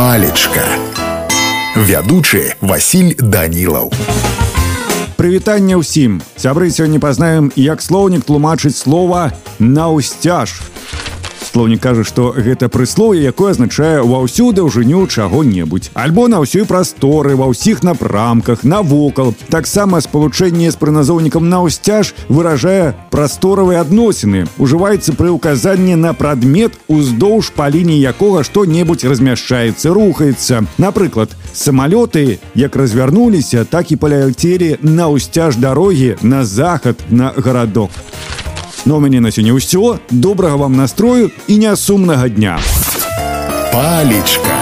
Палічка. Ведущий Василь Данилов. Привітання ўсім. Сябры, сёння пазнаем, як слоўнік тлумачыць слова «наўсцяж». Слоўнік кажа, што гэта прыслоўе, якое азначае ва ўсю даўжыню чаго-небудзь, альбо на ўсёй прасторы, ва ўсіх напрамках, навокал. Таксама спалучэнне з прыназоўнікам «наўсцяж» выражае прасторавыя адносіны, ужываецца пры ўказанні на прадмет, уздоўж па лініі якога што-небудзь размяшчаецца, рухаецца. Напрыклад, самалёты як развярнуліся, так і паляцелі наўсцяж дарогі на захад, на гарадок. Но у меня на сегодня все. Доброго вам настрою и неосумного дня. Палічка.